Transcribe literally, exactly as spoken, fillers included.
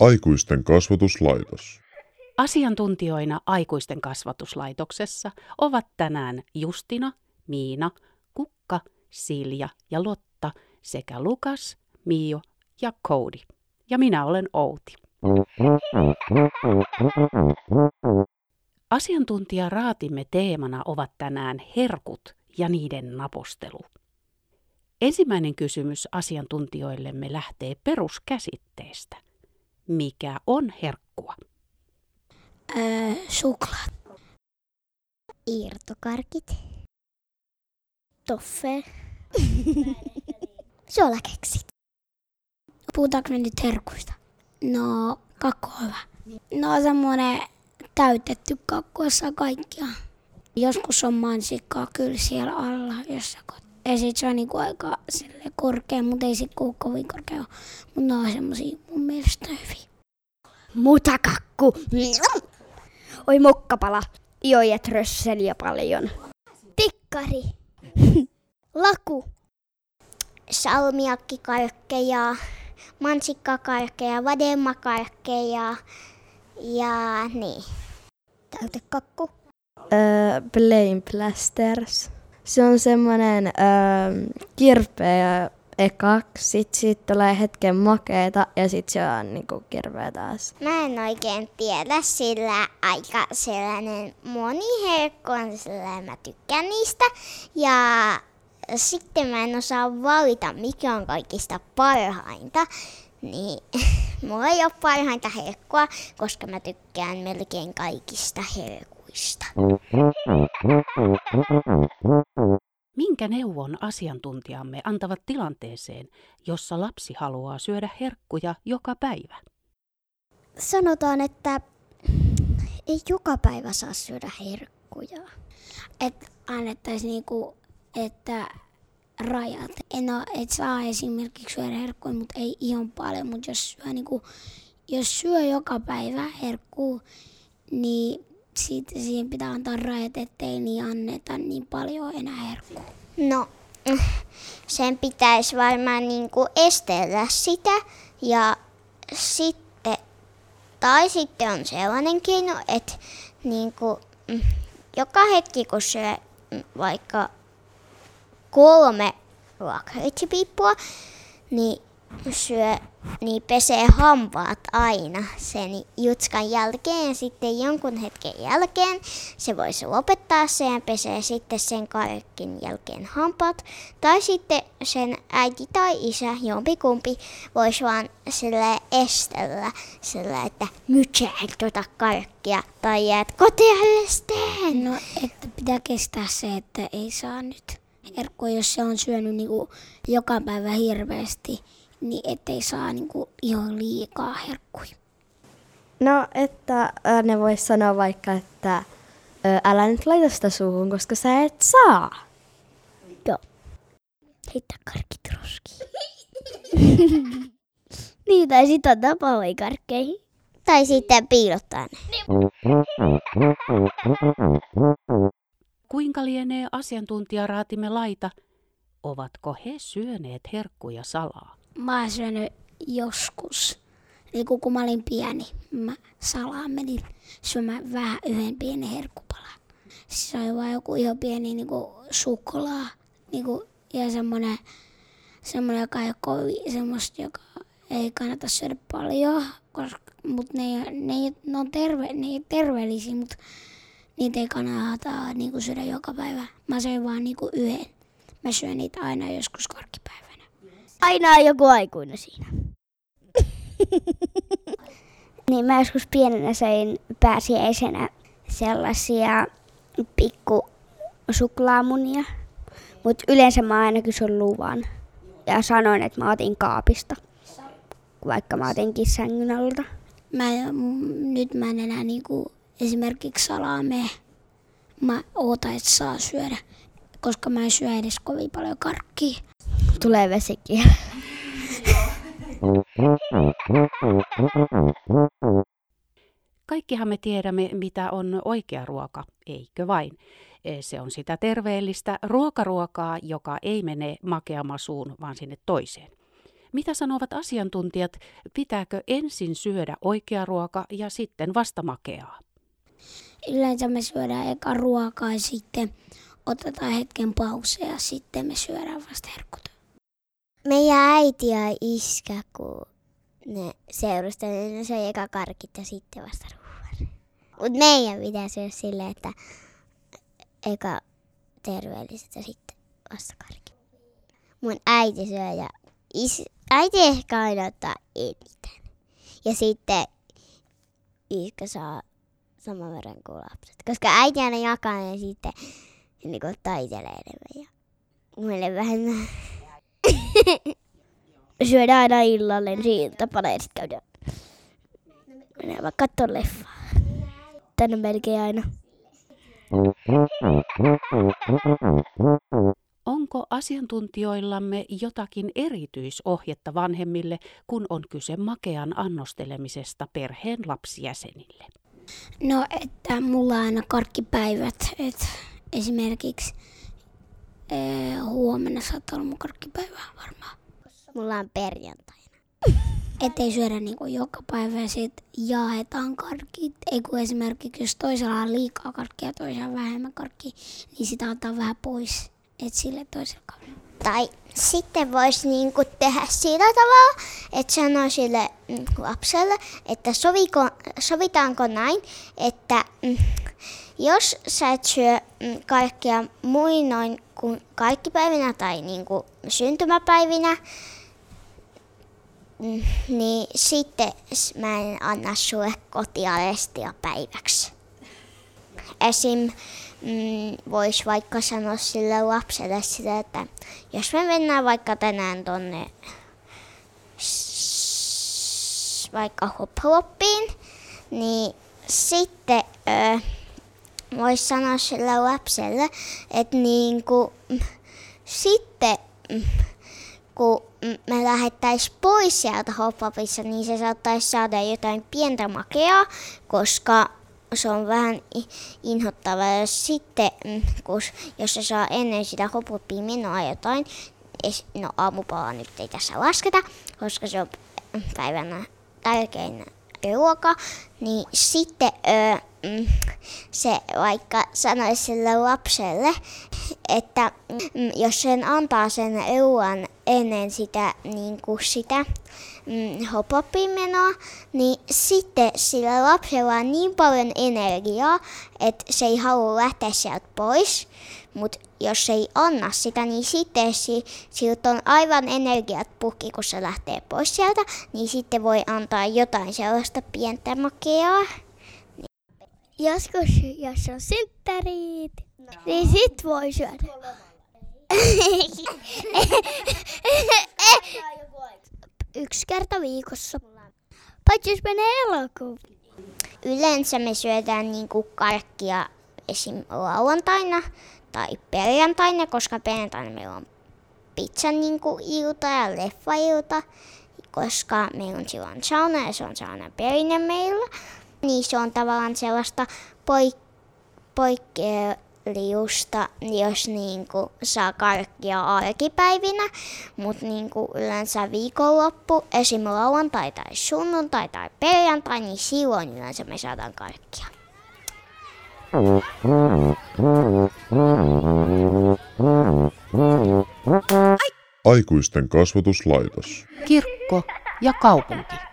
Aikuisten kasvatuslaitos. Asiantuntijoina Aikuisten kasvatuslaitoksessa ovat tänään Justina, Nina, Kukka, Silja ja Lotta sekä Lukas, Miio ja Cody. Ja minä olen Outi. Asiantuntijaraatimme teemana ovat tänään herkut ja niiden napostelu. Ensimmäinen kysymys asiantuntijoillemme lähtee peruskäsitteestä. Mikä on herkkua? Öö, suklaat. Irtokarkit. Toffee. Suolakeksit. Puhutaanko me nyt herkuista? No, kakku on hyvä. No, semmoinen täytetty kakku, jossa on kaikkia. Joskus on mansikkaa kyllä siellä alla, jossa kotiin. Ja sit se on niinku aika korkea, mutta ei se ole kovin korkea ole. Mut ne on semmosia mun mielestä hyviä. Mutakakku. Oi mokkapala. Joo, ja trösseliä paljon. Pikkari. Laku. Salmiakkikarkkeja, mansikkakarkkeja, vadelmakarkkeja ja niin. Täytekakku. Öö, plain plasters. Se on semmoinen öö, kirpeä ekaksi, sit siitä tulee hetken makeeta ja sit se on niinku kirpeä taas. Mä en oikein tiedä, sillä aika sellainen moni herkku on, sillä mä tykkään niistä. Ja sitten mä en osaa valita, mikä on kaikista parhainta. Niin, mulla ei ole parhainta herkkua, koska mä tykkään melkein kaikista herkkua. Minkä neuvon asiantuntijamme antavat tilanteeseen, jossa lapsi haluaa syödä herkkuja joka päivä? Sanotaan, että ei joka päivä saa syödä herkkuja. Että annettaisiin niinku, että rajat. No, et saa esimerkiksi syödä herkkuja, mutta ei ihan paljon. Mutta jos syö, niinku, jos syö joka päivä herkkuu, niin sitten siihen pitää antaa rajat, ettei niin anneta niin paljon enää herkkua. No, sen pitäisi varmaan niinku estellä sitä. Ja sitten, tai sitten on sellainen keino, että niinku, joka hetki kun syö vaikka kolme ruokareitsipiippua, niin syö, niin pesee hampaat aina sen jutskan jälkeen ja sitten jonkun hetken jälkeen se voisi lopettaa sen ja pesee sitten sen karkin jälkeen hampaat. Tai sitten sen äiti tai isä, jompikumpi, voisi vaan silleen estellä, silleen, että nyt sä et ota karkkia tai jäät kotiällesteen. No, että pitää kestää se, että ei saa nyt herkkua, jos se on syönyt niinku joka päivä hirveästi. Niin ettei saa niinku ihan liikaa herkkuja. No, että ää, ne vois sanoa vaikka, että ä, älä nyt laita sitä suuhun, koska sä et saa. Joo. Heittää karkit roskiin. Niin, tai sit antaa palloja karkkeihin. Tai sitten piilottaa ne. Kuinka lienee asiantuntijaraatimme laita? Ovatko he syöneet herkkuja salaa? Mä oon syönyt joskus, niin kun mä olin pieni, mä salaa menin syömään vähän yhden pienen herkkupalan. Se oli vaan joku ihan pieni niin suklaa niin kun, ja semmoinen, semmoinen, joka ei ole kovin, semmoista, joka ei kannata syödä paljon, mutta ne, ne, ne on terve, ne terveellisiä, mutta niitä ei kannata niin syödä joka päivä. Mä söin vaan niin yhden. Mä syön niitä aina joskus karkkipäivänä. Aina on joku aikuinen siinä. Niin mä joskus pienenä söin pääsiäisenä sellaisia pikkusuklaamunia. Mut yleensä mä aina kysyn luvan. Ja sanoin, että mä otin kaapista. Vaikka mä otinkin sängyn alta. Mä, m- nyt mä en enää niinku esimerkiksi salaa mene. Mä ootan, että saa syödä. Koska mä en syö edes kovin paljon karkkia. Tulee vesikin. Kaikkihan me tiedämme, mitä on oikea ruoka, eikö vain? Se on sitä terveellistä ruokaruokaa, joka ei mene makeamasuun, vaan sinne toiseen. Mitä sanovat asiantuntijat, pitääkö ensin syödä oikea ruoka ja sitten vasta makeaa? Yleensä me syödään eka ruokaa ja sitten otetaan hetken pausea ja sitten me syödään vasta herkut. Meidän äiti ja iskä, kun ne seurustelivat, niin ne söi eka karkit ja sitten vasta ruoan. Mutta meidän pitää syödä silleen, että eka terveelliset ja sitten vasta karkit. Mun äiti syö ja is- äiti ehkä aina ottaa eniten. Ja sitten iskä saa saman verran kuin lapset. Koska äiti aina jakaa ja sitten niin ottaa itselleen enemmän ja muille vähemmän. Syödään aina illalle, niin siitä panee ja sitten käydään. Mennään vaan katsomaan leffaa. Tänne melkein aina. Onko asiantuntijoillamme jotakin erityisohjetta vanhemmille, kun on kyse makean annostelemisesta perheen lapsijäsenille? No, että mulla on aina karkkipäivät. Että esimerkiksi ee, huomenna saattaa olla mun karkkipäivää varmaan. Mulla on perjantaina. Ettei syödä niinku joka päivä ja sit jaetaan karkit. Ei kun esimerkiksi jos toisella on liikaa karkkia ja toisella vähemmän karkkia, niin sitä antaa vähän pois. Et sille toisella kaverilla. Tai sitten voisi niinku tehdä sillä tavalla, että sanoo sille lapselle, että soviko, sovitaanko näin, että mm, jos sä et syö mm, kaikkia muinoin kuin kaikkipäivinä tai niinku syntymäpäivinä, mm, niin sitten mä en anna sulle kotialestia päiväksi. Esim. Mm, voisi vaikka sanoa sille lapselle sitä, että jos me mennään vaikka tänään tonne s- vaikka hop-hoppiin, niin sitten ö, voisi sanoa sille lapselle, että niinku, mm, sitten mm, kun me lähdettäisiin pois sieltä hop-hopissa, niin se saattaisi saada jotain pientä makeaa, koska se on vähän inhottavaa, jos sitten, kun, jos se saa ennen sitä hopopia menoa jotain, no aamupalaa nyt ei tässä lasketa, koska se on päivänä tärkein ruoka, niin sitten öö, se vaikka sanoisi sille lapselle, että jos sen antaa sen ruoan ennen sitä, niin kuin sitä mm, hop-hopin menoa, niin sitten sillä lapsella on niin paljon energiaa, että se ei halua lähteä sieltä pois. Mutta jos se ei anna sitä, niin sitten si- siltä on aivan energiat puhki, kun se lähtee pois sieltä, niin sitten voi antaa jotain sellaista pientä makeaa. Joskus, jos on synttärit, no. niin sit voi syödä. Yksi kerta viikossa. Paitsi jos menee elokuun. Yleensä me syödään niinku karkkia esim. Lauantaina tai perjantaina, koska perjantaina meillä on pizzan niinku ilta ja leffailta, koska meillä on silloin sauna ja se on saunan perinne meillä. Niin se on tavallaan sellaista poikkeilijusta, jos niinku saa karkkia arkipäivinä, mutta niinku yleensä viikonloppu, esim. Lauantai tai sunnuntai tai perjantai, niin silloin yleensä me saadaan karkkia. Aikuisten kasvatuslaitos. Kirkko ja kaupunki.